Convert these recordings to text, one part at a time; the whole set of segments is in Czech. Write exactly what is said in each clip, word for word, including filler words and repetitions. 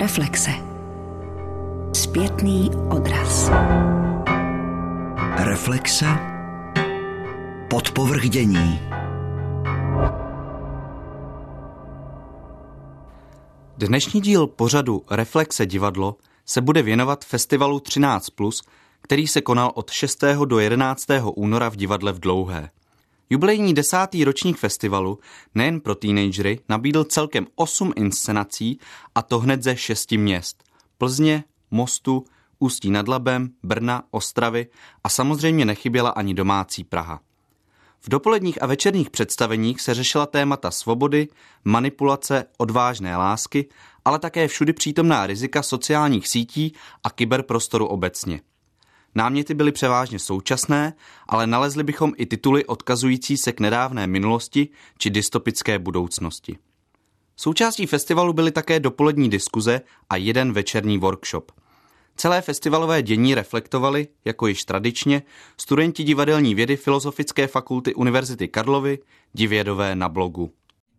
Reflexe. Zpětný odraz. Reflexe. Podpovrchdění. Dnešní díl pořadu Reflexe divadlo se bude věnovat festivalu třináct plus, který se konal od šestého do jedenáctého února v divadle v Dlouhé. Jubilejní desátý ročník festivalu nejen pro teenagery nabídl celkem osm inscenací, a to hned ze šesti měst. Plzně, Mostu, Ústí nad Labem, Brna, Ostravy a samozřejmě nechyběla ani domácí Praha. V dopoledních a večerních představeních se řešila témata svobody, manipulace, odvážné lásky, ale také všudy přítomná rizika sociálních sítí a kyberprostoru obecně. Náměty byly převážně současné, ale nalezli bychom i tituly odkazující se k nedávné minulosti či dystopické budoucnosti. Součástí festivalu byly také dopolední diskuze a jeden večerní workshop. Celé festivalové dění reflektovali, jako již tradičně, studenti divadelní vědy Filozofické fakulty Univerzity Karlovy, divědové na blogu.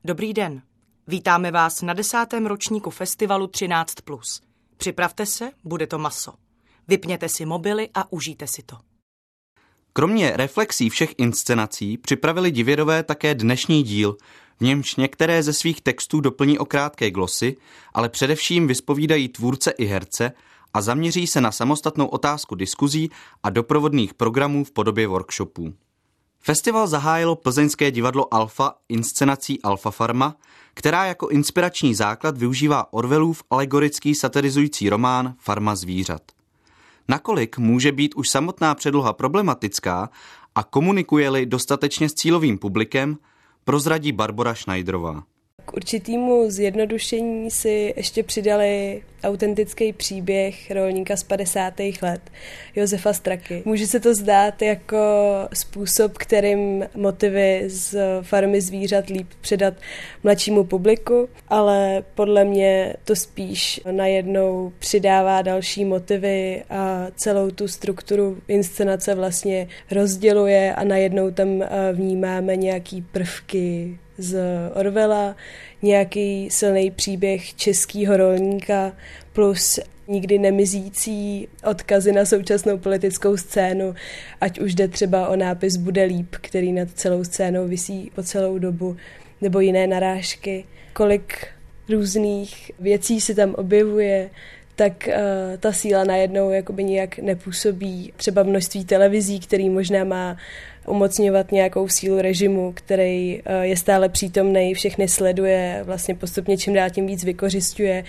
Dobrý den, vítáme vás na desátém ročníku festivalu třináct plus. Připravte se, bude to maso. Vypněte si mobily a užijte si to. Kromě reflexí všech inscenací připravili divědové také dnešní díl, v němž některé ze svých textů doplní o krátké glosy, ale především vyspovídají tvůrce i herce a zaměří se na samostatnou otázku diskuzí a doprovodných programů v podobě workshopů. Festival zahájilo plzeňské divadlo Alfa inscenací Alfa Farma, která jako inspirační základ využívá Orwellův alegorický satirizující román Farma zvířat. Nakolik může být už samotná předloha problematická a komunikuje-li dostatečně s cílovým publikem, prozradí Barbora Schneiderová. K určitému zjednodušení si ještě přidali autentický příběh rolníka z padesátých let, Josefa Straky. Může se to zdát jako způsob, kterým motivy z Farmy zvířat líp předat mladšímu publiku, ale podle mě to spíš najednou přidává další motivy a celou tu strukturu inscenace vlastně rozděluje a najednou tam vnímáme nějaký prvky z Orwella, nějaký silný příběh českýho rolníka plus nikdy nemizící odkazy na současnou politickou scénu, ať už jde třeba o nápis Bude líp, který nad celou scénou visí po celou dobu, nebo jiné narážky. Kolik různých věcí se tam objevuje, tak uh, ta síla najednou jakoby nějak nepůsobí. Třeba množství televizí, který možná má umocňovat nějakou sílu režimu, který uh, je stále přítomnej, všechny sleduje, vlastně postupně čím dál tím víc vykořisťuje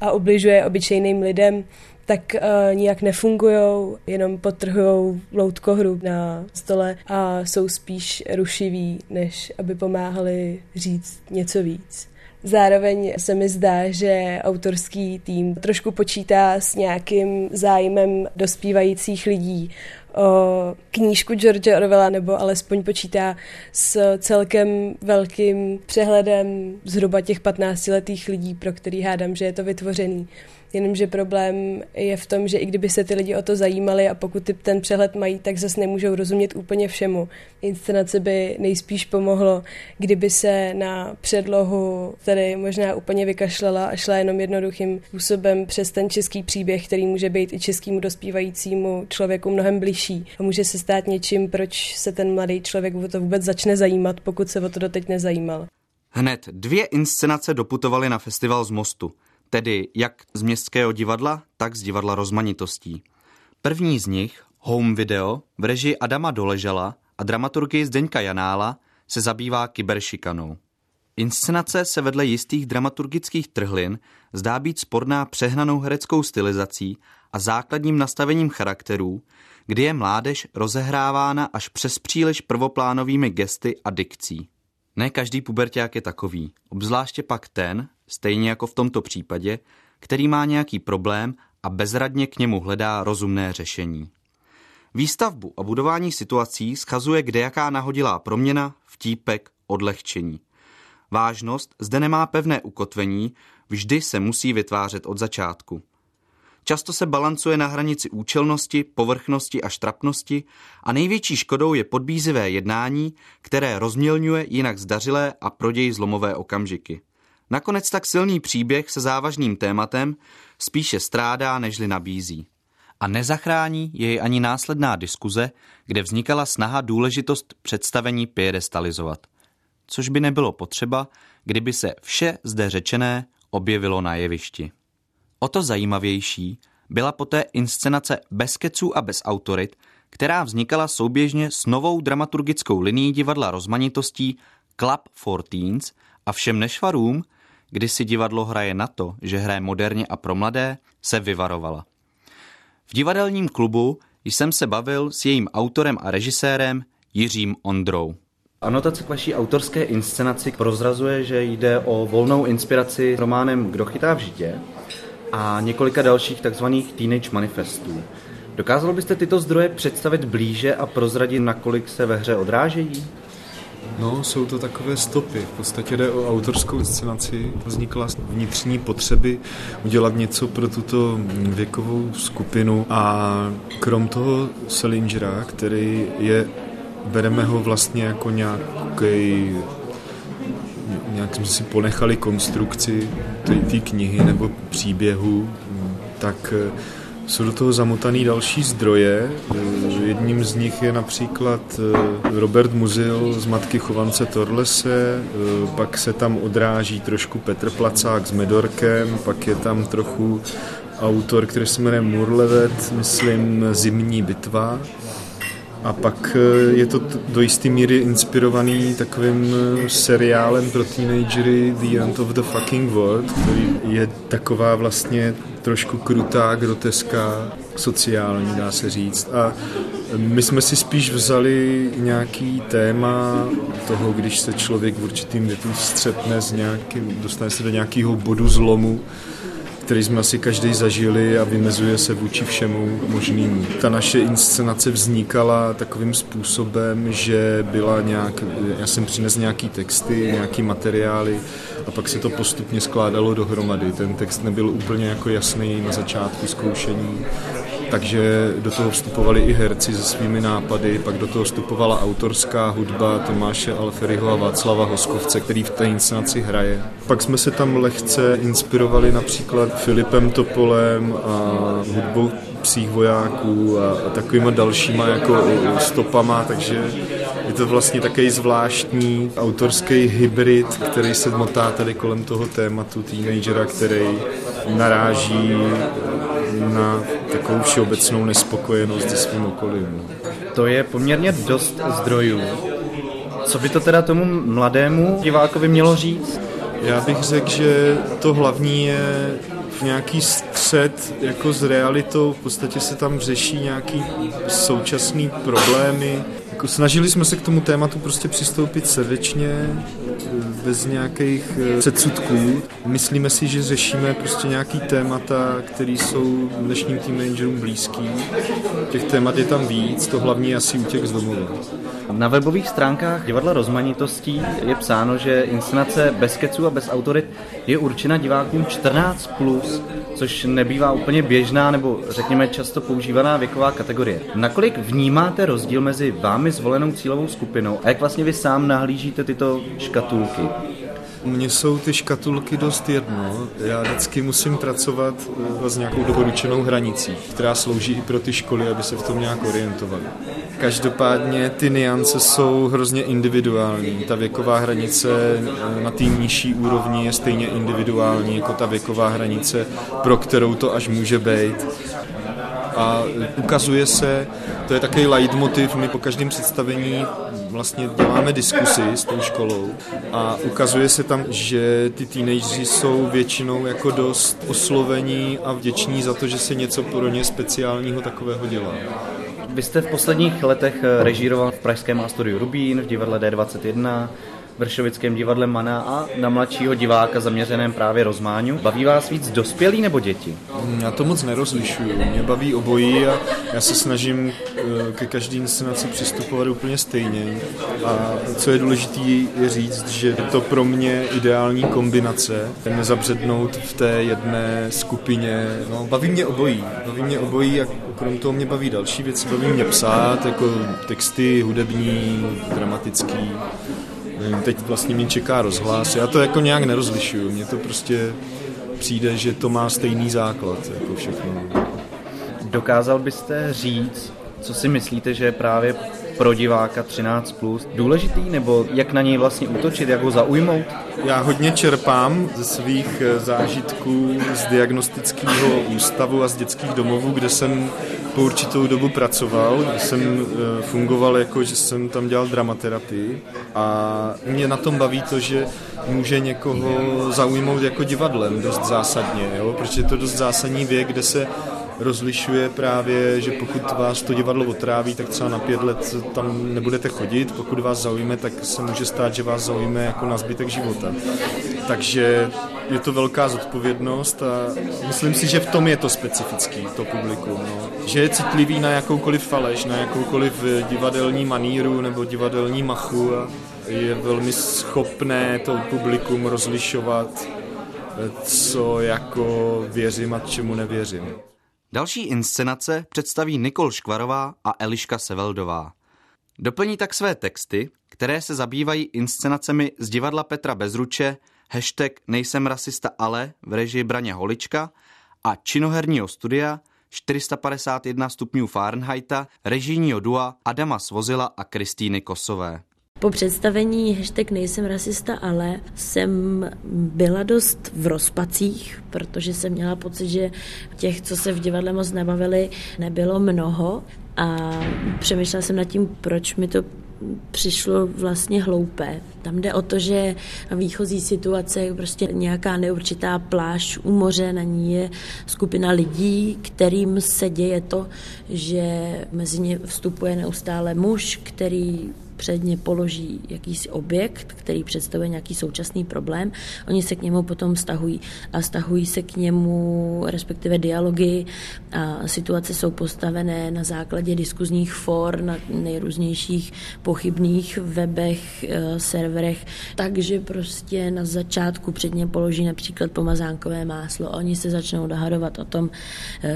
a ubližuje obyčejným lidem, tak uh, nijak nefungujou, jenom podtrhujou loutkohru na stole a jsou spíš rušiví, než aby pomáhali říct něco víc. Zároveň se mi zdá, že autorský tým trošku počítá s nějakým zájmem dospívajících lidí o knížku George Orwella, nebo alespoň počítá s celkem velkým přehledem zhruba těch patnáctiletých lidí, pro který hádám, že je to vytvořený. Jenomže problém je v tom, že i kdyby se ty lidi o to zajímali a pokud ten přehled mají, tak zase nemůžou rozumět úplně všemu. Inscenace by nejspíš pomohlo, kdyby se na předlohu tady možná úplně vykašlala a šla jenom jednoduchým způsobem přes ten český příběh, který může být i českému dospívajícímu člověku mnohem bližší. A může se stát něčím, proč se ten mladý člověk o to vůbec začne zajímat, pokud se o to doteď nezajímal. Hned dvě inscenace doputovaly na festival z Mostu. Tedy jak z Městského divadla, tak z divadla rozmanitostí. První z nich, Home Video, v režii Adama Doležala a dramaturgii Zdeňka Janála, se zabývá kyberšikanou. Inscenace se vedle jistých dramaturgických trhlin zdá být sporná přehnanou hereckou stylizací a základním nastavením charakterů, kdy je mládež rozehrávána až přes příliš prvoplánovými gesty a dikcí. Ne každý puberťák je takový, obzvláště pak ten, stejně jako v tomto případě, který má nějaký problém a bezradně k němu hledá rozumné řešení. Výstavbu a budování situací schazuje kdejaká nahodilá proměna, vtípek, odlehčení. Vážnost zde nemá pevné ukotvení, vždy se musí vytvářet od začátku. Často se balancuje na hranici účelnosti, povrchnosti a štrapnosti a největší škodou je podbízivé jednání, které rozmělňuje jinak zdařilé a proději zlomové okamžiky. Nakonec tak silný příběh se závažným tématem spíše strádá, nežli nabízí. A nezachrání jej ani následná diskuze, kde vznikala snaha důležitost představení piedestalizovat. Což by nebylo potřeba, kdyby se vše zde řečené objevilo na jevišti. O to zajímavější byla poté inscenace bez keců a bez autorit, která vznikala souběžně s novou dramaturgickou linií divadla rozmanitostí Club Fourteens a všem nešvarům, kdy si divadlo hraje na to, že hraje moderně a pro mladé, se vyvarovala. V divadelním klubu jsem se bavil s jejím autorem a režisérem Jiřím Ondrou. Anotace k vaší autorské inscenaci prozrazuje, že jde o volnou inspiraci románem Kdo chytá v žitě a několika dalších takzvaných teenage manifestů. Dokázalo byste tyto zdroje představit blíže a prozradit, nakolik se ve hře odrážejí? No, jsou to takové stopy. V podstatě jde o autorskou inscenaci. Vznikla vnitřní potřeby udělat něco pro tuto věkovou skupinu. A krom toho Salingera, který je, bereme ho vlastně jako nějaký, nějak jsme si ponechali konstrukci té knihy nebo příběhu, tak jsou do toho zamotaný další zdroje. Jedním z nich je například Robert Musil z Matky chovance Torlese, pak se tam odráží trošku Petr Placák s Medorkem, pak je tam trochu autor, který se jmenuje Murlevet, myslím Zimní bitva. A pak je to do jisté míry inspirovaný takovým seriálem pro teenagery The End of the Fucking World, který je taková vlastně trošku krutá, groteska, sociální, dá se říct. A my jsme si spíš vzali nějaký téma toho, když se člověk v určitým větu střetne s nějakým, dostane se do nějakého bodu zlomu, který jsme asi každý zažili a vymezuje se vůči všemu možnému. Ta naše inscenace vznikala takovým způsobem, že byla nějak, já jsem přinesl nějaký texty, nějaký materiály a pak se to postupně skládalo dohromady. Ten text nebyl úplně jako jasný na začátku zkoušení, takže do toho vstupovali i herci se svými nápady, pak do toho vstupovala autorská hudba Tomáše Alferyho a Václava Hoskovce, který v té inscenaci hraje. Pak jsme se tam lehce inspirovali například Filipem Topolem a hudbou Psích vojáků a takovýma dalšíma jako stopama, takže je to vlastně takový zvláštní autorský hybrid, který se motá tady kolem toho tématu teenagera, který naráží na takovou všeobecnou nespokojenost se svým okolím. To je poměrně dost zdrojů. Co by to teda tomu mladému divákovi mělo říct? Já bych řekl, že to hlavní je nějaký střet jako s realitou, v podstatě se tam řeší nějaký současný problémy. Jako snažili jsme se k tomu tématu prostě přistoupit srdečně, bez nějakých předsudků. Myslíme si, že řešíme prostě nějaký témata, které jsou dnešním teenagerům blízký. Těch témat je tam víc, to hlavní je asi útěk z domova. Na webových stránkách divadla rozmanitostí je psáno, že inscenace bez keců a bez autorit je určena divákům čtrnáct plus, což nebývá úplně běžná nebo řekněme často používaná věková kategorie. Nakolik vnímáte rozdíl mezi vámi zvolenou cílovou skupinou a jak vlastně vy sám nahlížíte tyto škatulky? Mně jsou ty škatulky dost jedno. Já vždycky musím pracovat s nějakou doporučenou hranicí, která slouží i pro ty školy, aby se v tom nějak orientovali. Každopádně ty nuance jsou hrozně individuální. Ta věková hranice na té nižší úrovni je stejně individuální jako ta věková hranice, pro kterou to až může být. A ukazuje se, to je takový leitmotiv, my po každém představení vlastně děláme diskusi s tou školou a ukazuje se tam, že ty teenageři jsou většinou jako dost oslovení a vděční za to, že se něco pro ně speciálního takového dělá. Vy jste v posledních letech režíroval v pražském Astoriu Rubín, v divadle D dvacet jedna, v vršovickém divadle Mana a na mladšího diváka zaměřeném právě Rozmáňu. Baví vás víc dospělí nebo děti? Já to moc nerozlišuju, mě baví obojí a já se snažím ke každé inscenaci přistupovat úplně stejně. A co je důležité je říct, že je to pro mě ideální kombinace, nezabřednout v té jedné skupině. No, baví mě obojí, baví mě obojí a krom toho mě baví další věci, baví mě psát, jako texty hudební, dramatický. nevím, teď vlastně mě čeká rozhlas, já to jako nějak nerozlišuju, mně to prostě přijde, že to má stejný základ, jako všechno. Dokázal byste říct, co si myslíte, že je právě pro diváka třináct plus důležitý, nebo jak na něj vlastně útočit, jak ho zaujmout? Já hodně čerpám ze svých zážitků z diagnostického ústavu a z dětských domovů, kde jsem po určitou dobu pracoval, kde jsem fungoval jako, že jsem tam dělal dramaterapii, a mě na tom baví to, že může někoho zaujmout jako divadlem dost zásadně, jo? Protože je to dost zásadní věk, kde se rozlišuje právě, že pokud vás to divadlo otráví, tak třeba na pět let tam nebudete chodit, pokud vás zaujme, tak se může stát, že vás zaujme jako na zbytek života. Takže je to velká zodpovědnost a myslím si, že v tom je to specifický, to publikum, no. Že je citlivý na jakoukoliv faleš, na jakoukoliv divadelní maníru nebo divadelní machu a je velmi schopné to publikum rozlišovat, co jako věřím a čemu nevěřím. Další inscenace představí Nikol Škvarová a Eliška Seveldová. Doplní tak své texty, které se zabývají inscenacemi z divadla Petra Bezruče, hashtag Nejsem rasista ale v režii Bráně Holička a činoherního studia čtyři sta padesát jedna stupňů Fahrenheita režijního dua Adama Svozila a Kristýny Kosové. Po představení hashtag Nejsem rasista, ale jsem byla dost v rozpacích, protože jsem měla pocit, že těch, co se v divadle moc nebavili, nebylo mnoho a přemýšlela jsem nad tím, proč mi to přišlo vlastně hloupé. Tam jde o to, že výchozí situace je prostě nějaká neurčitá pláž u moře, na ní je skupina lidí, kterým se děje to, že mezi ně vstupuje neustále muž, který předně položí jakýsi objekt, který představuje nějaký současný problém. Oni se k němu potom stahují a stahují se k němu, respektive dialogy a situace jsou postavené na základě diskuzních for, na nejrůznějších pochybných webech, serverech. Takže prostě na začátku předně položí například pomazánkové máslo. Oni se začnou dohadovat o tom,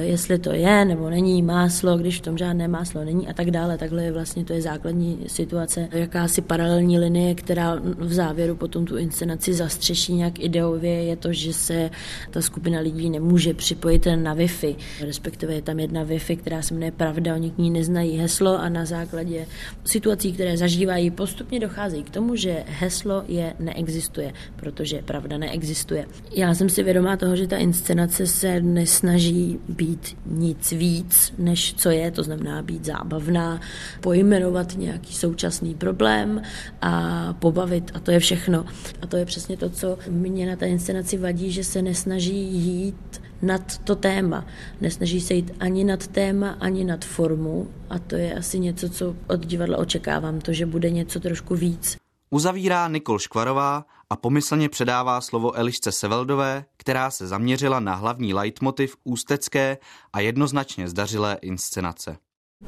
jestli to je nebo není máslo, když v tom žádné máslo není a tak dále. Takhle je vlastně to je základní situace, jakási paralelní linie, která v závěru potom tu inscenaci zastřeší nějak ideově, je to, že se ta skupina lidí nemůže připojit na Wi-Fi. Respektive je tam jedna Wi-Fi, která se jmenuje Pravda, oni k ní neznají heslo a na základě situací, které zažívají, postupně docházejí k tomu, že heslo je neexistuje, protože pravda neexistuje. Já jsem si vědomá toho, že ta inscenace se nesnaží být nic víc, než co je, to znamená být zábavná, pojmenovat nějaký současný problém a pobavit a to je všechno. A to je přesně to, co mě na té inscenaci vadí, že se nesnaží jít nad to téma. Nesnaží se jít ani nad téma, ani nad formu a to je asi něco, co od divadla očekávám, to, že bude něco trošku víc. Uzavírá Nikol Škvarová a pomyslně předává slovo Elišce Seveldové, která se zaměřila na hlavní leitmotiv ústecké a jednoznačně zdařilé inscenace.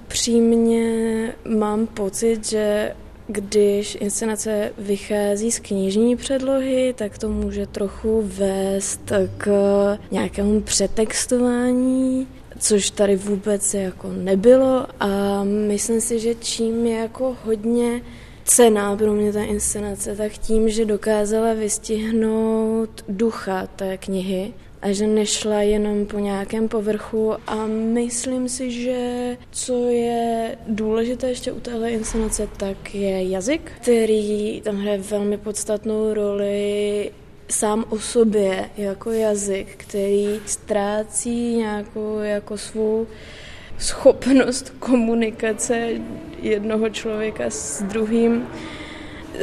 Přímě mám pocit, že když inscenace vychází z knižní předlohy, tak to může trochu vést k nějakému přetextování, což tady vůbec jako nebylo a myslím si, že čím je jako hodně cenná pro mě ta inscenace, tak tím, že dokázala vystihnout ducha té knihy, a že nešla jenom po nějakém povrchu a myslím si, že co je důležité ještě u téhle inscenace, tak je jazyk, který tam hraje velmi podstatnou roli sám o sobě jako jazyk, který ztrácí nějakou jako svou schopnost komunikace jednoho člověka s druhým.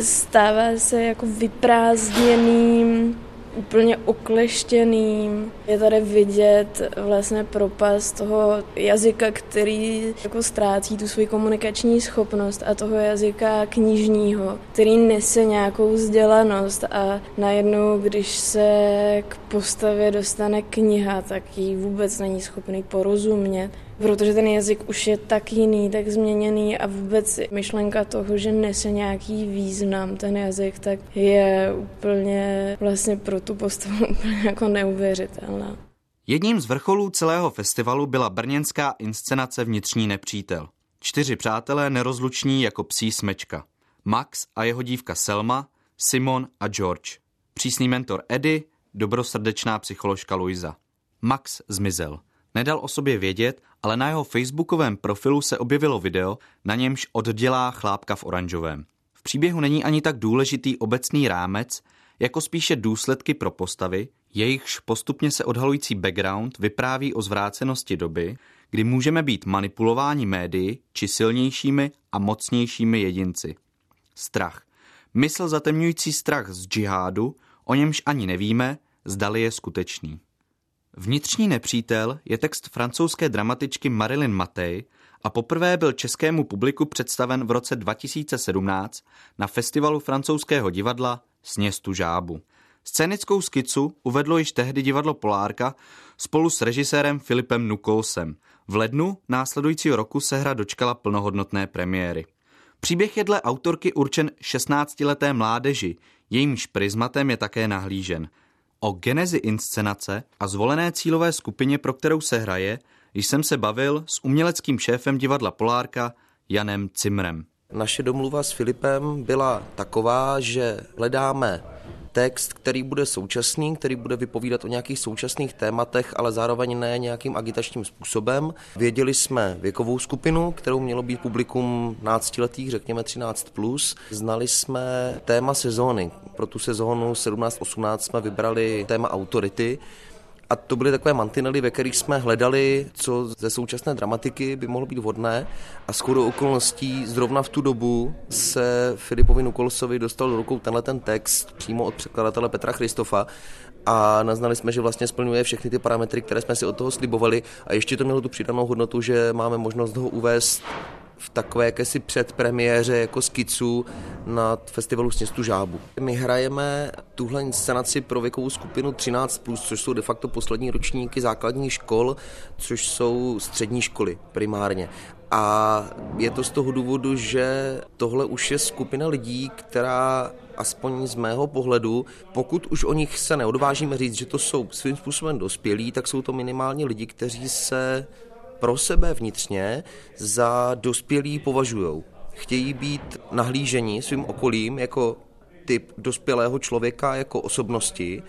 Stává se jako vyprázdněným, úplně okleštěným. Je tady vidět vlastně propast toho jazyka, který jako ztrácí tu svoji komunikační schopnost a toho jazyka knižního, který nese nějakou vzdělanost a najednou, když se k postavě dostane kniha, tak jí vůbec není schopný porozumět. Protože ten jazyk už je tak jiný, tak změněný a vůbec myšlenka toho, že nese nějaký význam ten jazyk, tak je úplně vlastně pro tu postavu úplně jako neuvěřitelná. Jedním z vrcholů celého festivalu byla brněnská inscenace Vnitřní nepřítel. Čtyři přátelé nerozluční jako psí smečka. Max a jeho dívka Selma, Simon a George. Přísný mentor Eddie, dobrosrdečná psycholožka Luisa. Max zmizel. Nedal o sobě vědět, ale na jeho facebookovém profilu se objevilo video, na němž oddělá chlápka v oranžovém. V příběhu není ani tak důležitý obecný rámec, jako spíše důsledky pro postavy, jejichž postupně se odhalující background vypráví o zvrácenosti doby, kdy můžeme být manipulováni médii či silnějšími a mocnějšími jedinci. Strach. Mysl zatemňující strach z džihádu, o němž ani nevíme, zdali je skutečný. Vnitřní nepřítel je text francouzské dramatičky Marilyn Matej a poprvé byl českému publiku představen v roce dva tisíce sedmnáct na festivalu francouzského divadla Sněstu žábu. Scénickou skicu uvedlo již tehdy divadlo Polárka spolu s režisérem Filipem Nuckollsem. V lednu následujícího roku se hra dočkala plnohodnotné premiéry. Příběh je dle autorky určen šestnáctileté mládeži, jejímž prismatem je také nahlížen. O genezi inscenace a zvolené cílové skupině, pro kterou se hraje, jsem se bavil s uměleckým šéfem divadla Polárka Janem Cimrem. Naše domluva s Filipem byla taková, že hledáme text, který bude současný, který bude vypovídat o nějakých současných tématech, ale zároveň ne nějakým agitačním způsobem. Věděli jsme věkovou skupinu, kterou mělo být publikum náctiletých, řekněme třináct plus. Znali jsme téma sezóny. Pro tu sezónu sedmnáct osmnáct jsme vybrali téma autority. A to byly takové mantinely, ve kterých jsme hledali, co ze současné dramatiky by mohlo být vhodné. A shodou okolností zrovna v tu dobu se Filipovi Nuckollsovi dostal do rukou tenhle ten text přímo od překladatele Petra Christofa a naznali jsme, že vlastně splňuje všechny ty parametry, které jsme si od toho slibovali, a ještě to mělo tu přidanou hodnotu, že máme možnost ho uvést v takové jakési předpremiéře jako skicu na festivalu Sněstu žábu. My hrajeme tuhle inscenaci pro věkovou skupinu třináct plus, což jsou de facto poslední ročníky základních škol, což jsou střední školy primárně. A je to z toho důvodu, že tohle už je skupina lidí, která aspoň z mého pohledu, pokud už o nich se neodvážíme říct, že to jsou svým způsobem dospělí, tak jsou to minimálně lidi, kteří se pro sebe vnitřně za dospělí považujou. Chtějí být nahlíženi svým okolím jako typ dospělého člověka, jako osobnosti,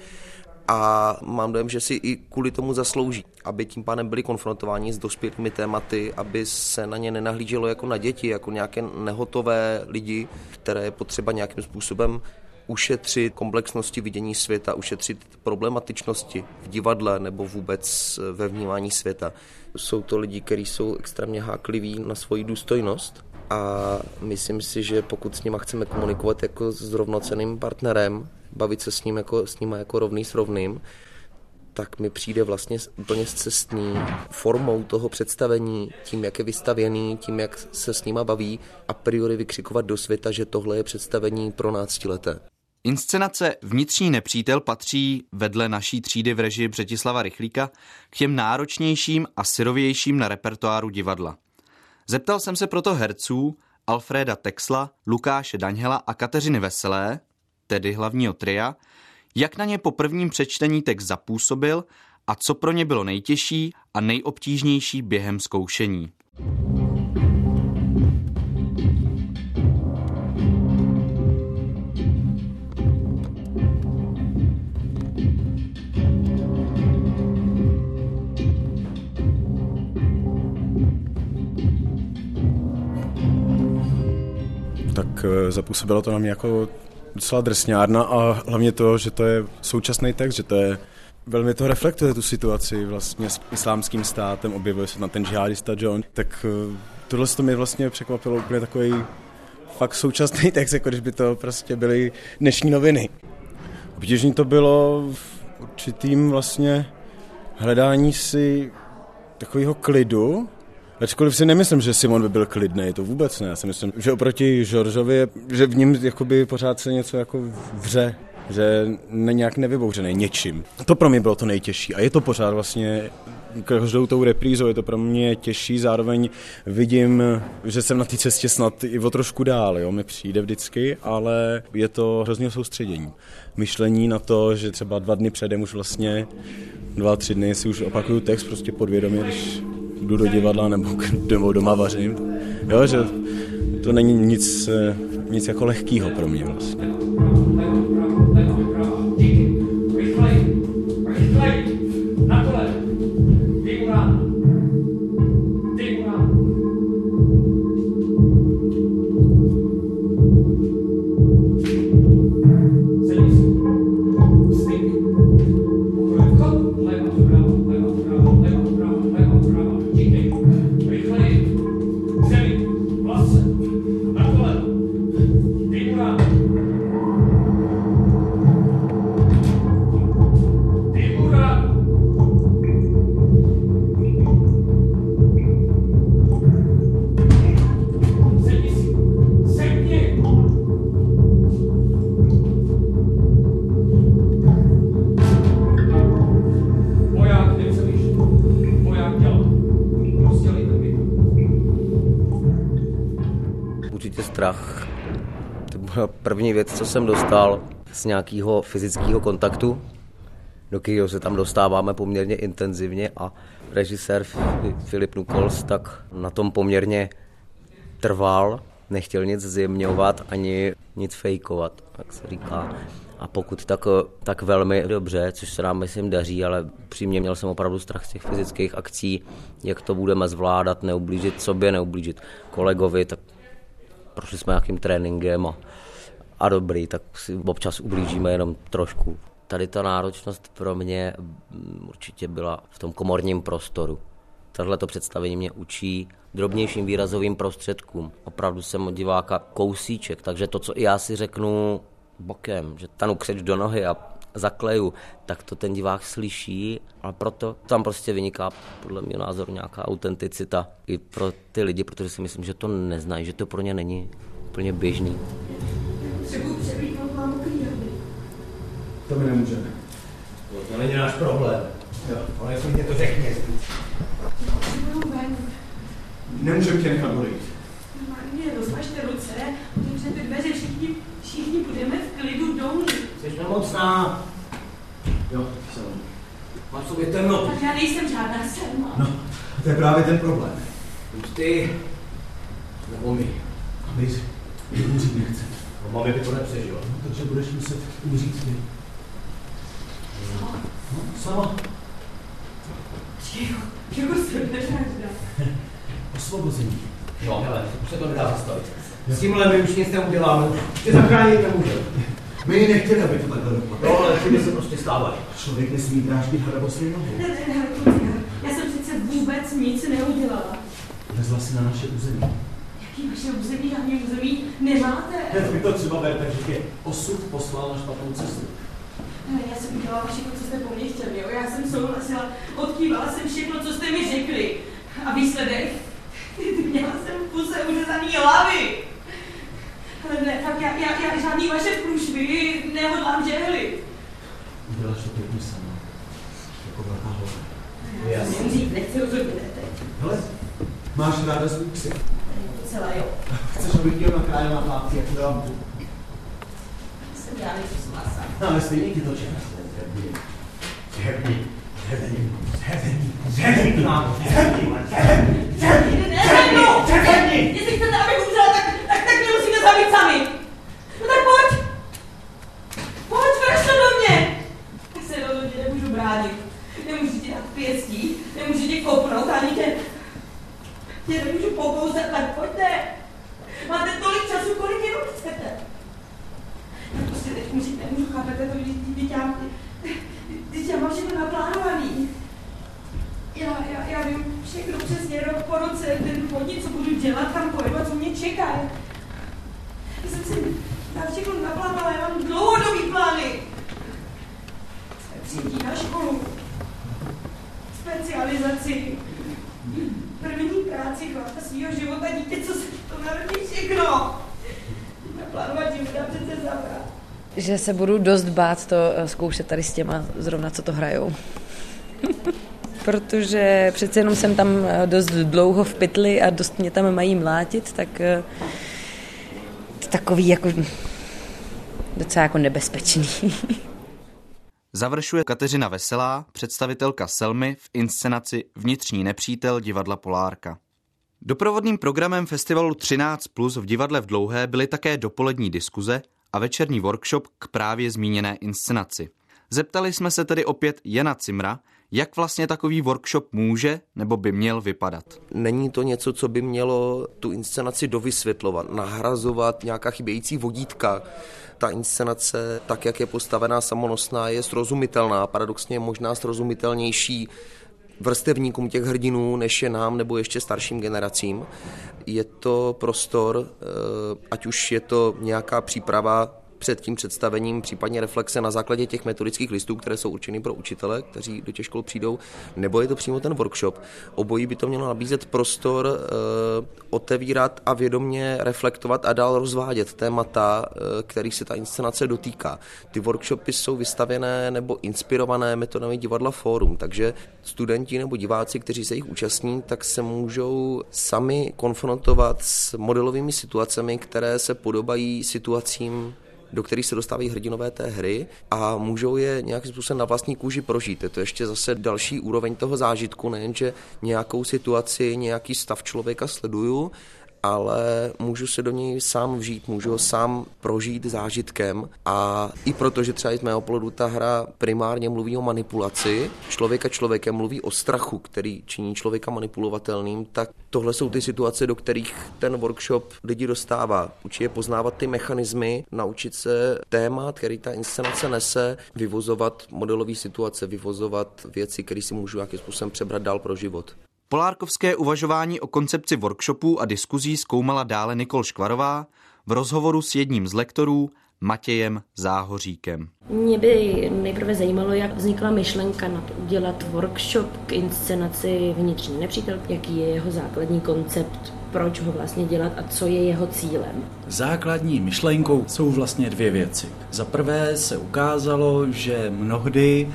a mám dojem, že si i kvůli tomu zaslouží, aby tím pádem byli konfrontováni s dospělými tématy, aby se na ně nenahlíželo jako na děti, jako nějaké nehotové lidi, které je potřeba nějakým způsobem ušetřit komplexnosti vidění světa, ušetřit problematičnosti v divadle nebo vůbec ve vnímání světa. Jsou to lidi, kteří jsou extrémně hákliví na svoji důstojnost a myslím si, že pokud s nima chceme komunikovat jako s rovnocenným partnerem, bavit se s ním jako, s nima jako rovný s rovným, tak mi přijde vlastně úplně scestný formou toho představení, tím, jak je vystavěný, tím, jak se s nima baví, a priori vykřikovat do světa, že tohle je představení pro náctileté. Inscenace Vnitřní nepřítel patří vedle Naší třídy v režii Břetislava Rychlíka k těm náročnějším a syrovějším na repertoáru divadla. Zeptal jsem se proto herců Alfréda Texla, Lukáše Daňhela a Kateřiny Veselé, tedy hlavního tria, jak na ně po prvním přečtení text zapůsobil a co pro ně bylo nejtěžší a nejobtížnější během zkoušení. Tak zapůsobilo to na mě jako docela drsňárna, a hlavně to, že to je současný text, že to je, velmi to reflektuje tu situaci vlastně s Islámským státem, objevuje se na ten džihadista John, tak tohle to mi vlastně překvapilo, úplně takový fakt současný text, jako když by to prostě byly dnešní noviny. Obtížný to bylo v určitým vlastně hledání si takového klidu, ačkoliv si nemyslím, že Simon by byl klidný, to vůbec ne. Já si myslím, že oproti Žoržovi, že v něm jakoby pořád se něco jako vře, že není nějak nevybouřený něčím. To pro mě bylo to nejtěžší a je to pořád vlastně, každou tou reprízou je to pro mě těžší, zároveň vidím, že jsem na té cestě snad i o trošku dál, jo, mi přijde vždycky, ale je to hrozně soustředění. Myšlení na to, že třeba dva dny předem už vlastně, dva, tři dny si už opakuju text prostě podvědomě, když jdu do divadla nebo, nebo doma vařím. Jo, že to není nic nic jako lehkýho pro mě vlastně. Strach. To byla první věc, co jsem dostal z nějakého fyzického kontaktu, do kterého se tam dostáváme poměrně intenzivně, a režisér Filip Nuckolls tak na tom poměrně trval, nechtěl nic zjemňovat ani nic fejkovat, jak se říká. A pokud tak, tak velmi dobře, což se nám, myslím, daří, ale přímě měl jsem opravdu strach z těch fyzických akcí, jak to budeme zvládat, neublížit sobě, neublížit kolegovi, tak prošli jsme nějakým tréninkem a, a dobrý, tak si občas ublížíme jenom trošku. Tady ta náročnost pro mě určitě byla v tom komorním prostoru. Tohle to představení mě učí drobnějším výrazovým prostředkům. Opravdu jsem od diváka kousíček, takže to, co já si řeknu bokem, že tanu křeč do nohy a zakleju, tak to ten divák slyší, ale proto tam prostě vyniká podle mého názoru nějaká autenticita i pro ty lidi, protože si myslím, že to neznají, že to pro ně není úplně běžný. Třeba převlíknout mám klírovny. To my nemůžeme. To není náš problém. Jo. Ale jestli mě to řekně. Nemůžeme tě nechat odejít. Normálně, rozmažte ruce, otevřete ty dveře, všichni, všichni budeme v klidu domů. Jsi nemocná. Jo, tak jsem. Mám v sobě temnotu. Tak já nejsem žádná sedma. No, to je právě ten problém. Buď ty, nebo my. A my umřít nechce. No, mami by to nepřežila. No, takže budeš muset umřít ty. Sama. No, sama. Čeho? Čeho se nežádá? Osvobození. Jo, hele, už se to nedá zastavit. S tímhle my už nic neuděláme. Ty zachránit nemůžeme. My nechtěli, aby to takhle dopadlo. No, ale chyby se prostě stávají. Člověk nesmí dráždit hrabosný nohu. Ne, ne, ne, já jsem přece vůbec nic neudělala. Vezla si na naše území. Jaký vaše území? Žádné území nemáte. Ne, vy to třeba berte, že je osud poslal na špatnou cestu. Ne, já jsem udělala všechno, co jste po mně chtěli, jo? Já jsem souhlasila, odkývala jsem všechno, co jste mi řekli. A výsledek? Měla jsem v puse uřezaný hlavy. Ale ne, tak já, já, já žádný vaše průšvy nehodlám žehlit. Uděláš to pěkně sama. Jako velká hlava. Já jsem říct, nechci rozhodně teď. Hele, máš ráda svůj psy? Celá jo. Chceš, abych děl na krále na hlápci, jak to dám tu? Jsem já nejsem s vás. Ale stejně ti to čeká. Zhebný. Zhebný. Zhebný. Zhebný. Zhebný. Zhebný. Zhebný. Zhebný. Zhebný. Jestli chcete, abych umřela, tak... zabít sami. No tak pojď. Pojď, vrš to do mě. Tak se rozhodně nemůžu bránit. Nemůžu tě dát pěstí, nemůžu tě kopnout, ani tě... Tě nemůžu pokouzat, tak pojďte. Máte tolik času, kolik jenom chcete. Tak prostě teď můžete, nemůžu chápat, to vyťám. Teď já mám všechno naplánovaný. Já, já, já vím všechno přesně rok po roce, ten hodně, co budu dělat, kam pojedu, co mě čeká. Já jsem si na všechno naplávala, já mám dlouhodobý plány. Přijetí na školu, specializaci, první práci, chlapa svýho života, dítě, co se to narodí, všechno. Naplánovat tím dá přece zabrat. Že se budu dost bát to zkoušet tady s těma, zrovna co to hrajou. Protože přece jenom jsem tam dost dlouho v pytli a dost mě tam mají mlátit, tak... takový jako docela jako nebezpečný. Završuje Kateřina Veselá, představitelka Selmy v inscenaci Vnitřní nepřítel divadla Polárka. Doprovodným programem festivalu třináct plus v divadle v Dlouhé byly také dopolední diskuze a večerní workshop k právě zmíněné inscenaci. Zeptali jsme se tedy opět Jana Cimra, jak vlastně takový workshop může nebo by měl vypadat. Není to něco, co by mělo tu inscenaci dovysvětlovat, nahrazovat nějaká chybějící vodítka. Ta inscenace, tak jak je postavená samonosná, je srozumitelná, paradoxně možná srozumitelnější vrstevníkům těch hrdinů, než je nám nebo ještě starším generacím. Je to prostor, ať už je to nějaká příprava před tím představením, případně reflexe na základě těch metodických listů, které jsou určeny pro učitele, kteří do těch škol přijdou, nebo je to přímo ten workshop. Obojí by to mělo nabízet prostor e, otevírat a vědomě reflektovat a dál rozvádět témata, e, kterých se ta inscenace dotýká. Ty workshopy jsou vystavené nebo inspirované metodami divadla Fórum, takže studenti nebo diváci, kteří se jich účastní, tak se můžou sami konfrontovat s modelovými situacemi, které se podobají situacím, do kterých se dostávají hrdinové té hry, a můžou je nějakým způsobem na vlastní kůži prožít. Je to ještě zase další úroveň toho zážitku, nejenže nějakou situaci, nějaký stav člověka sleduju, ale můžu se do něj sám vžít, můžu ho sám prožít zážitkem, a i protože třeba i z mého pohledu ta hra primárně mluví o manipulaci, člověka člověkem mluví o strachu, který činí člověka manipulovatelným, tak tohle jsou ty situace, do kterých ten workshop lidi dostává. Učí je poznávat ty mechanismy, naučit se témat, který ta inscenace nese, vyvozovat modelové situace, vyvozovat věci, které si můžu nějakým způsobem přebrat dál pro život. Polárkovské uvažování o koncepci workshopů a diskuzí zkoumala dále Nikol Škvarová v rozhovoru s jedním z lektorů, Matějem Záhoříkem. Mě by nejprve zajímalo, jak vznikla myšlenka na to udělat workshop k inscenaci Vnitřní nepřítel, jaký je jeho základní koncept, proč ho vlastně dělat a co je jeho cílem. Základní myšlenkou jsou vlastně dvě věci. Za prvé se ukázalo, že mnohdy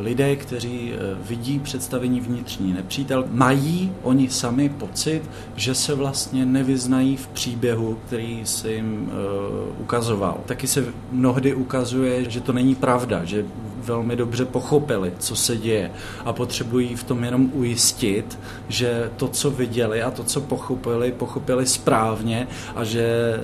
lidé, kteří vidí představení Vnitřní nepřítel, mají oni sami pocit, že se vlastně nevyznají v příběhu, který se jim ukazoval. Taky se mnohdy ukazuje, že to není pravda, že velmi dobře pochopili, co se děje, a potřebují v tom jenom ujistit, že to, co viděli a to, co pochopili, pochopili správně a že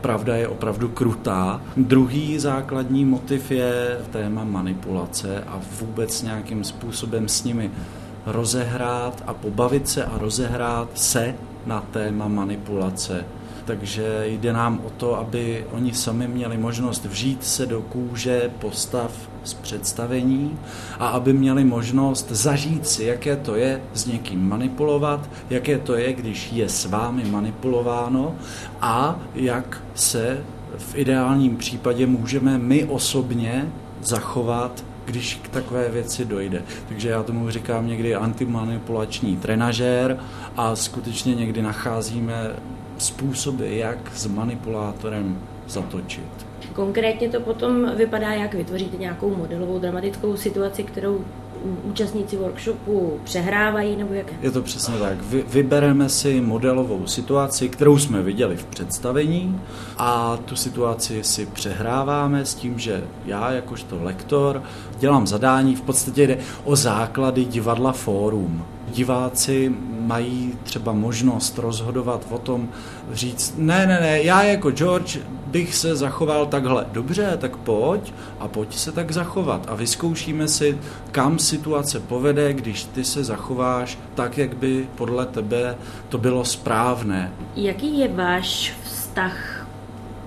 pravda je opravdu krutá. Druhý základní motiv je téma manipulace a vůbec nějakým způsobem s nimi rozehrát a pobavit se a rozehrát se na téma manipulace. Takže jde nám o to, aby oni sami měli možnost vžít se do kůže postav z představení a aby měli možnost zažít si, jaké to je s někým manipulovat, jaké to je, když je s vámi manipulováno, a jak se v ideálním případě můžeme my osobně zachovat, když k takové věci dojde. Takže já tomu říkám někdy antimanipulační trenažér a skutečně někdy nacházíme způsoby, jak s manipulátorem zatočit. Konkrétně to potom vypadá, jak vytvoříte nějakou modelovou dramatickou situaci, kterou účastníci workshopu přehrávají, nebo jak? Je to přesně tak. Vy, vybereme si modelovou situaci, kterou jsme viděli v představení, a tu situaci si přehráváme s tím, že já jakožto lektor dělám zadání, v podstatě jde o základy divadla Fórum. Diváci mají třeba možnost rozhodovat o tom, říct, ne, ne, ne, já jako George bych se zachoval takhle. Dobře, tak pojď a pojď se tak zachovat. A vyzkoušíme si, kam situace povede, když ty se zachováš tak, jak by podle tebe to bylo správné. Jaký je váš vztah,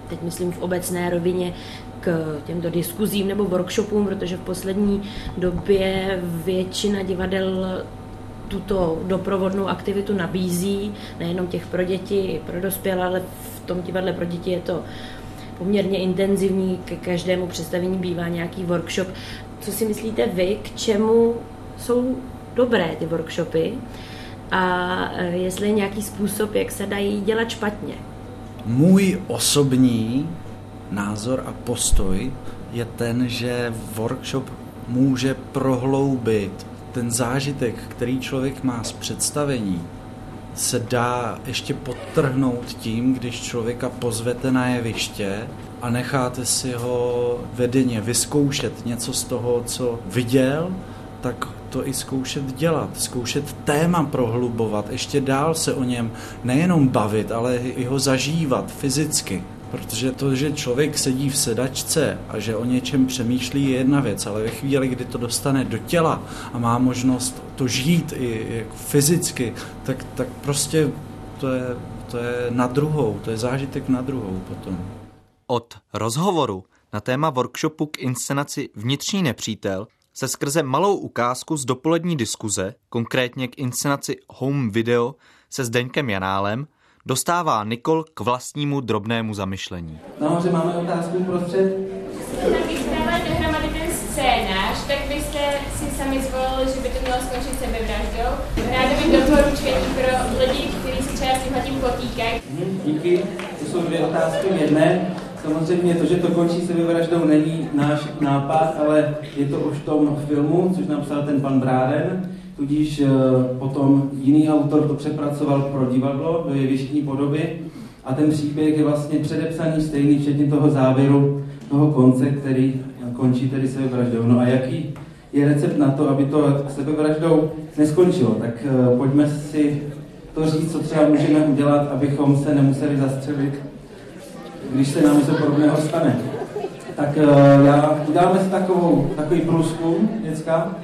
teď myslím v obecné rovině, k těmto diskuzím nebo workshopům, protože v poslední době většina divadel tuto doprovodnou aktivitu nabízí, nejenom těch pro děti, pro dospělé, ale v tom divadle pro děti je to poměrně intenzivní, ke každému představení bývá nějaký workshop. Co si myslíte vy, k čemu jsou dobré ty workshopy a jestli je nějaký způsob, jak se dají dělat špatně? Můj osobní názor a postoj je ten, že workshop může prohloubit ten zážitek, který člověk má z představení, se dá ještě podtrhnout tím, když člověka pozvete na jeviště a necháte si ho vedeně vyzkoušet něco z toho, co viděl, tak to i zkoušet dělat, zkoušet téma prohlubovat, ještě dál se o něm nejenom bavit, ale i ho zažívat fyzicky. Protože to, že člověk sedí v sedačce a že o něčem přemýšlí, je jedna věc, ale ve chvíli, kdy to dostane do těla a má možnost to žít i jako fyzicky, tak, tak prostě to je, to je na druhou, to je zážitek na druhou potom. Od rozhovoru na téma workshopu k inscenaci Vnitřní nepřítel se skrze malou ukázku z dopolední diskuze, konkrétně k inscenaci Home Video se Zdeňkem Janálem, dostává Nikol k vlastnímu drobnému zamyšlení. Nahoře máme otázku prostřed. Když jste tam vyhrával dohromady ten scénář, tak byste si sami zvolili, že by to mělo skončit sebevraždou. Ráda bych doporučení pro lidi, kteří se třeba s tímhle tím potýkají. Díky, to jsou dvě otázky v jedné. Samozřejmě to, že to končí sebevraždou, není náš nápad, ale je to už v tom filmu, což napsal ten pan Bráden. Tudíž potom jiný autor to přepracoval pro divadlo do jevištní podoby a ten příběh je vlastně předepsaný stejný, včetně toho závěru, toho konce, který končí tedy sebevraždou. No a jaký je recept na to, aby to sebevraždou neskončilo? Tak pojďme si to říct, co třeba můžeme udělat, abychom se nemuseli zastřelit, když se nám něco podobného stane. Tak já, uděláme si takovou, takový průzkum, děcka.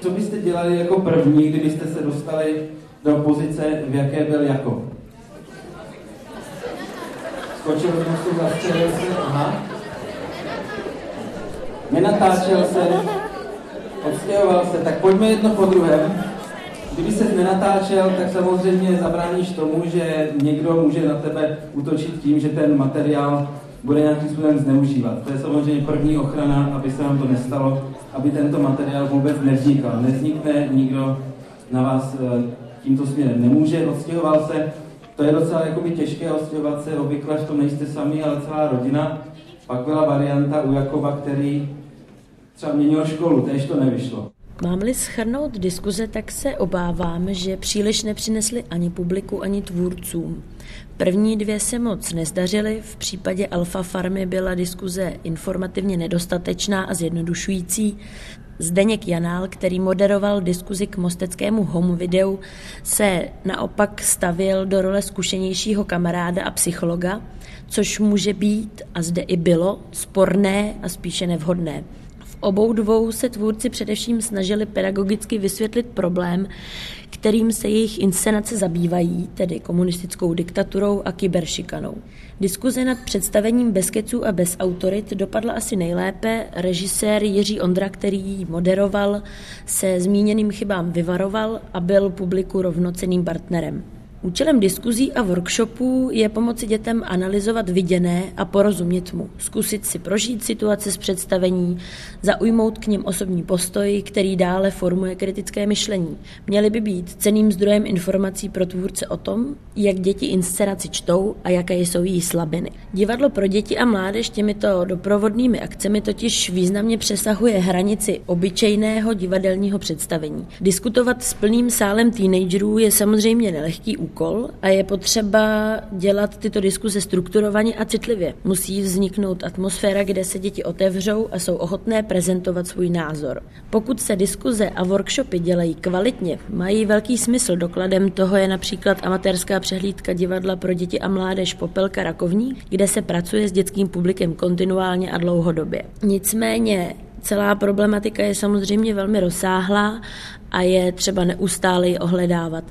Co byste dělali jako první, kdybyste se dostali do pozice, v jaké byl Jakob? Skočil do mostu, zastřelil se, aha. Nenatáčel se, odstěhoval se, tak pojďme jedno po druhém. Kdyby ses nenatáčel, tak samozřejmě zabráníš tomu, že někdo může na tebe útočit tím, že ten materiál bude nějakým způsobem zneužívat. To je samozřejmě první ochrana, aby se nám to nestalo, aby tento materiál vůbec nevznikal. Nevznikne, nikdo na vás tímto směrem nemůže. Odstěhoval se, to je docela jakoby těžké odstěhovat se, obvykle v tom nejste sami, ale celá rodina. Pak byla varianta u Jakoba, který třeba měnil školu, též to nevyšlo. Mám-li shrnout diskuze, tak se obávám, že příliš nepřinesli ani publiku, ani tvůrcům. První dvě se moc nezdařily, v případě Alfa Farmy byla diskuze informativně nedostatečná a zjednodušující. Zdeněk Janál, který moderoval diskuzi k mosteckému home videu, se naopak stavěl do role zkušenějšího kamaráda a psychologa, což může být, a zde i bylo, sporné a spíše nevhodné. Obou dvou se tvůrci především snažili pedagogicky vysvětlit problém, kterým se jejich inscenace zabývají, tedy komunistickou diktaturou a kyberšikanou. Diskuze nad představením bez keců a bez autorit dopadla asi nejlépe. Režisér Jiří Ondra, který ji moderoval, se zmíněným chybám vyvaroval a byl publiku rovnocenným partnerem. Účelem diskuzí a workshopů je pomoci dětem analyzovat viděné a porozumět mu, zkusit si prožít situace z představení, zaujmout k nim osobní postoj, který dále formuje kritické myšlení. Měly by být cenným zdrojem informací pro tvůrce o tom, jak děti inscenaci čtou a jaké jsou její slabiny. Divadlo pro děti a mládež těmito doprovodnými akcemi totiž významně přesahuje hranici obyčejného divadelního představení. Diskutovat s plným sálem teenagerů je samozřejmě nelehký úkol. úkol a je potřeba dělat tyto diskuze strukturovaně a citlivě. Musí vzniknout atmosféra, kde se děti otevřou a jsou ochotné prezentovat svůj názor. Pokud se diskuze a workshopy dělají kvalitně, mají velký smysl. Dokladem toho je například amatérská přehlídka divadla pro děti a mládež Popelka Rakovník, kde se pracuje s dětským publikem kontinuálně a dlouhodobě. Nicméně celá problematika je samozřejmě velmi rozsáhlá a je třeba neustále ji ohledávat.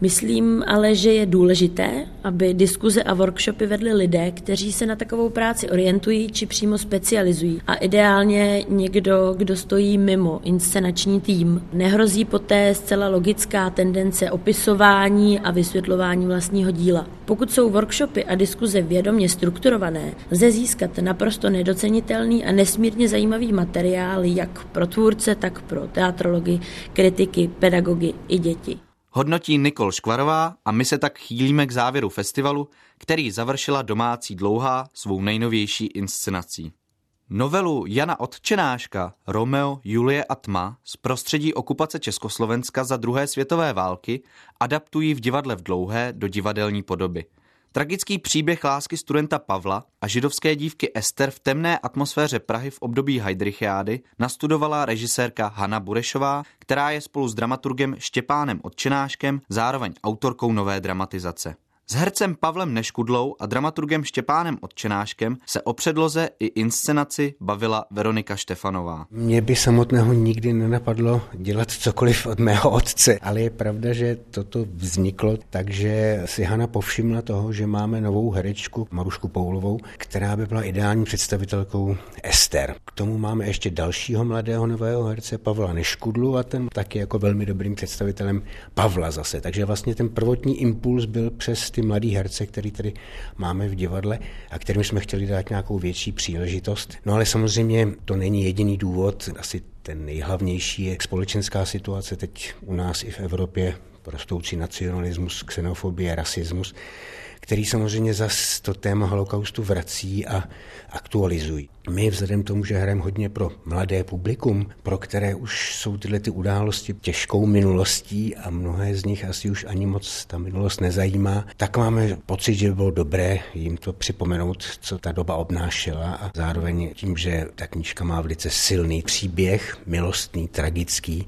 Myslím ale, že je důležité, aby diskuze a workshopy vedli lidé, kteří se na takovou práci orientují či přímo specializují. A ideálně někdo, kdo stojí mimo inscenační tým. Nehrozí poté zcela logická tendence opisování a vysvětlování vlastního díla. Pokud jsou workshopy a diskuze vědomě strukturované, lze získat naprosto nedocenitelný a nesmírně zajímavý materiál jak pro tvůrce, tak pro teatrology, kritiky, pedagogy i děti. Hodnotí Nikol Škvarová a my se tak chýlíme k závěru festivalu, který završila domácí dlouhá svou nejnovější inscenací. Novelu Jana Otčenáška Romeo, Julie a tma z prostředí okupace Československa za druhé světové války adaptují v divadle v Dlouhé do divadelní podoby. Tragický příběh lásky studenta Pavla a židovské dívky Ester v temné atmosféře Prahy v období Heidrichiády nastudovala režisérka Hana Burešová, která je spolu s dramaturgem Štěpánem Otčenáškem zároveň autorkou nové dramatizace. S hercem Pavlem Neškudlou a dramaturgem Štěpánem Otčenáškem se o předloze i inscenaci bavila Veronika Štefanová. Mě by samotného nikdy nenapadlo dělat cokoliv od mého otce, ale je pravda, že toto vzniklo, takže si Hana povšimla toho, že máme novou herečku Marušku Poulovou, která by byla ideální představitelkou Ester. K tomu máme ještě dalšího mladého nového herce Pavla Neškudlu a ten taky jako velmi dobrým představitelem Pavla zase. Takže vlastně ten prvotní impuls byl přes ty mladý herce, který tady máme v divadle a kterým jsme chtěli dát nějakou větší příležitost. No ale samozřejmě to není jediný důvod, asi ten nejhlavnější je společenská situace teď u nás i v Evropě, rostoucí nacionalismus, xenofobie, rasismus, který samozřejmě zas to téma holokaustu vrací a aktualizují. My vzhledem k tomu, že hrajeme hodně pro mladé publikum, pro které už jsou tyhle ty události těžkou minulostí a mnohé z nich asi už ani moc ta minulost nezajímá, tak máme pocit, že by bylo dobré jim to připomenout, co ta doba obnášela a zároveň tím, že ta knížka má velice silný příběh, milostný, tragický,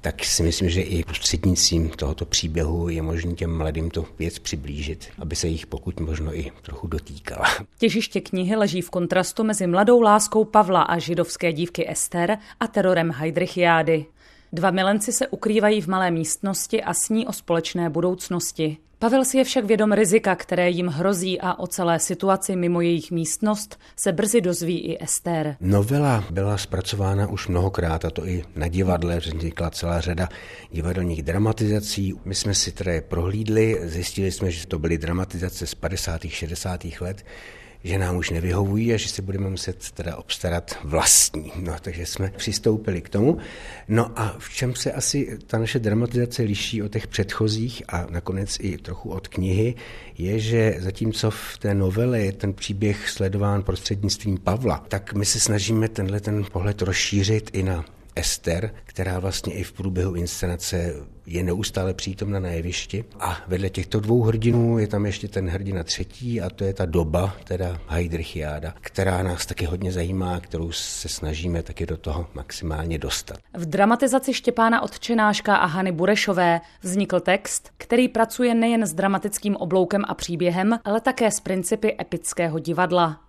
tak si myslím, že i prostřednictvím tohoto příběhu je možné těm mladým tu věc přiblížit, aby se jich pokud možno i trochu dotýkala. Těžiště knihy leží v kontrastu mezi mladou láskou Pavla a židovské dívky Ester a terorem Heidrichiády. Dva milenci se ukrývají v malé místnosti a sní o společné budoucnosti. Pavel si je však vědom rizika, které jim hrozí a o celé situaci mimo jejich místnost se brzy dozví i Ester. Novela byla zpracována už mnohokrát, a to i na divadle, vznikla celá řada divadelních dramatizací. My jsme si tedy prohlídli, zjistili jsme, že to byly dramatizace z padesátých a šedesátých let, že nám už nevyhovují a že si budeme muset teda obstarat vlastní. No, takže jsme přistoupili k tomu. No a v čem se asi ta naše dramatizace liší od těch předchozích a nakonec i trochu od knihy, je, že zatímco v té novele je ten příběh sledován prostřednictvím Pavla, tak my se snažíme tenhle ten pohled rozšířit i na Ester, která vlastně i v průběhu inscenace je neustále přítomna na jevišti. A vedle těchto dvou hrdinů je tam ještě ten hrdina třetí a to je ta doba, teda Heidrichiáda, která nás taky hodně zajímá, kterou se snažíme taky do toho maximálně dostat. V dramatizaci Štěpána Otčenáška a Hany Burešové vznikl text, který pracuje nejen s dramatickým obloukem a příběhem, ale také s principy epického divadla.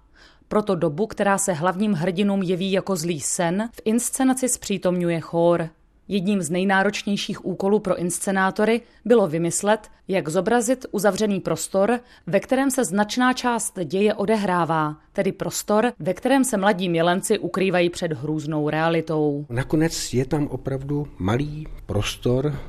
Proto dobu, která se hlavním hrdinům jeví jako zlý sen, v inscenaci zpřítomňuje chór. Jedním z nejnáročnějších úkolů pro inscenátory bylo vymyslet, jak zobrazit uzavřený prostor, ve kterém se značná část děje odehrává, tedy prostor, ve kterém se mladí milenci ukrývají před hrůznou realitou. Nakonec je tam opravdu malý prostor,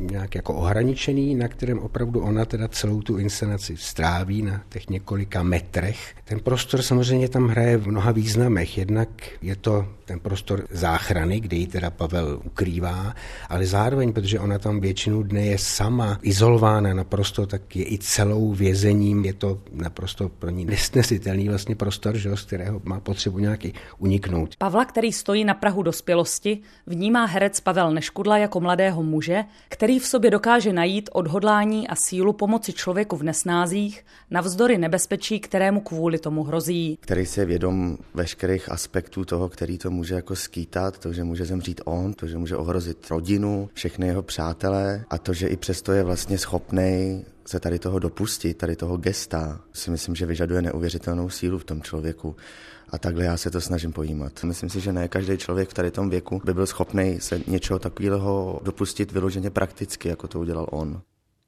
nějak jako ohraničený, na kterém opravdu ona teda celou tu inscenaci stráví na těch několika metrech. Ten prostor samozřejmě tam hraje v mnoha významech. Jednak je to ten prostor záchrany, kde ji teda Pavel ukrývá, ale zároveň, protože ona tam většinu dne je sama izolována naprosto, tak je i celou vězením. Je to naprosto pro ní nesnesitelný vlastně prostor, že, z kterého má potřebu nějaký uniknout. Pavla, který stojí na prahu dospělosti, vnímá herec Pavel Neškudla jako mladého muže, který který v sobě dokáže najít odhodlání a sílu pomoci člověku v nesnázích navzdory nebezpečí, kterému kvůli tomu hrozí. Který se je vědom veškerých aspektů toho, který to může jako skýtat, to, že může zemřít on, to, že může ohrozit rodinu, všechny jeho přátelé a to, že i přesto je vlastně schopnej se tady toho dopustit, tady toho gesta, si myslím, že vyžaduje neuvěřitelnou sílu v tom člověku. A takhle já se to snažím pojímat. Myslím si, že ne každý člověk v tady tom věku by byl schopný se něčeho takového dopustit vyloženě prakticky, jako to udělal on.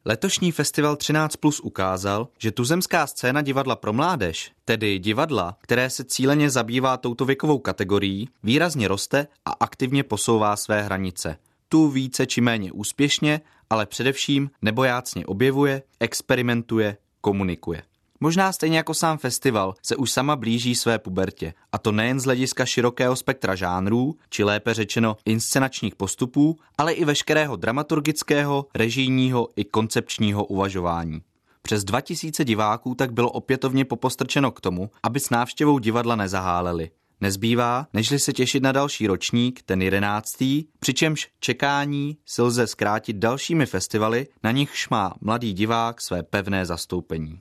Letošní festival třináct plus ukázal, že tuzemská scéna divadla pro mládež, tedy divadla, které se cíleně zabývá touto věkovou kategorií, výrazně roste a aktivně posouvá své hranice. Tu více či méně úspěšně, ale především nebojácně objevuje, experimentuje, komunikuje. Možná stejně jako sám festival se už sama blíží své pubertě, a to nejen z hlediska širokého spektra žánrů, či lépe řečeno inscenačních postupů, ale i veškerého dramaturgického, režijního i koncepčního uvažování. Přes dva tisíce diváků tak bylo opětovně popostrčeno k tomu, aby s návštěvou divadla nezaháleli. Nezbývá, nežli se těšit na další ročník, ten jedenáctý, přičemž čekání se lze zkrátit dalšími festivaly, na nichž má mladý divák své pevné zastoupení.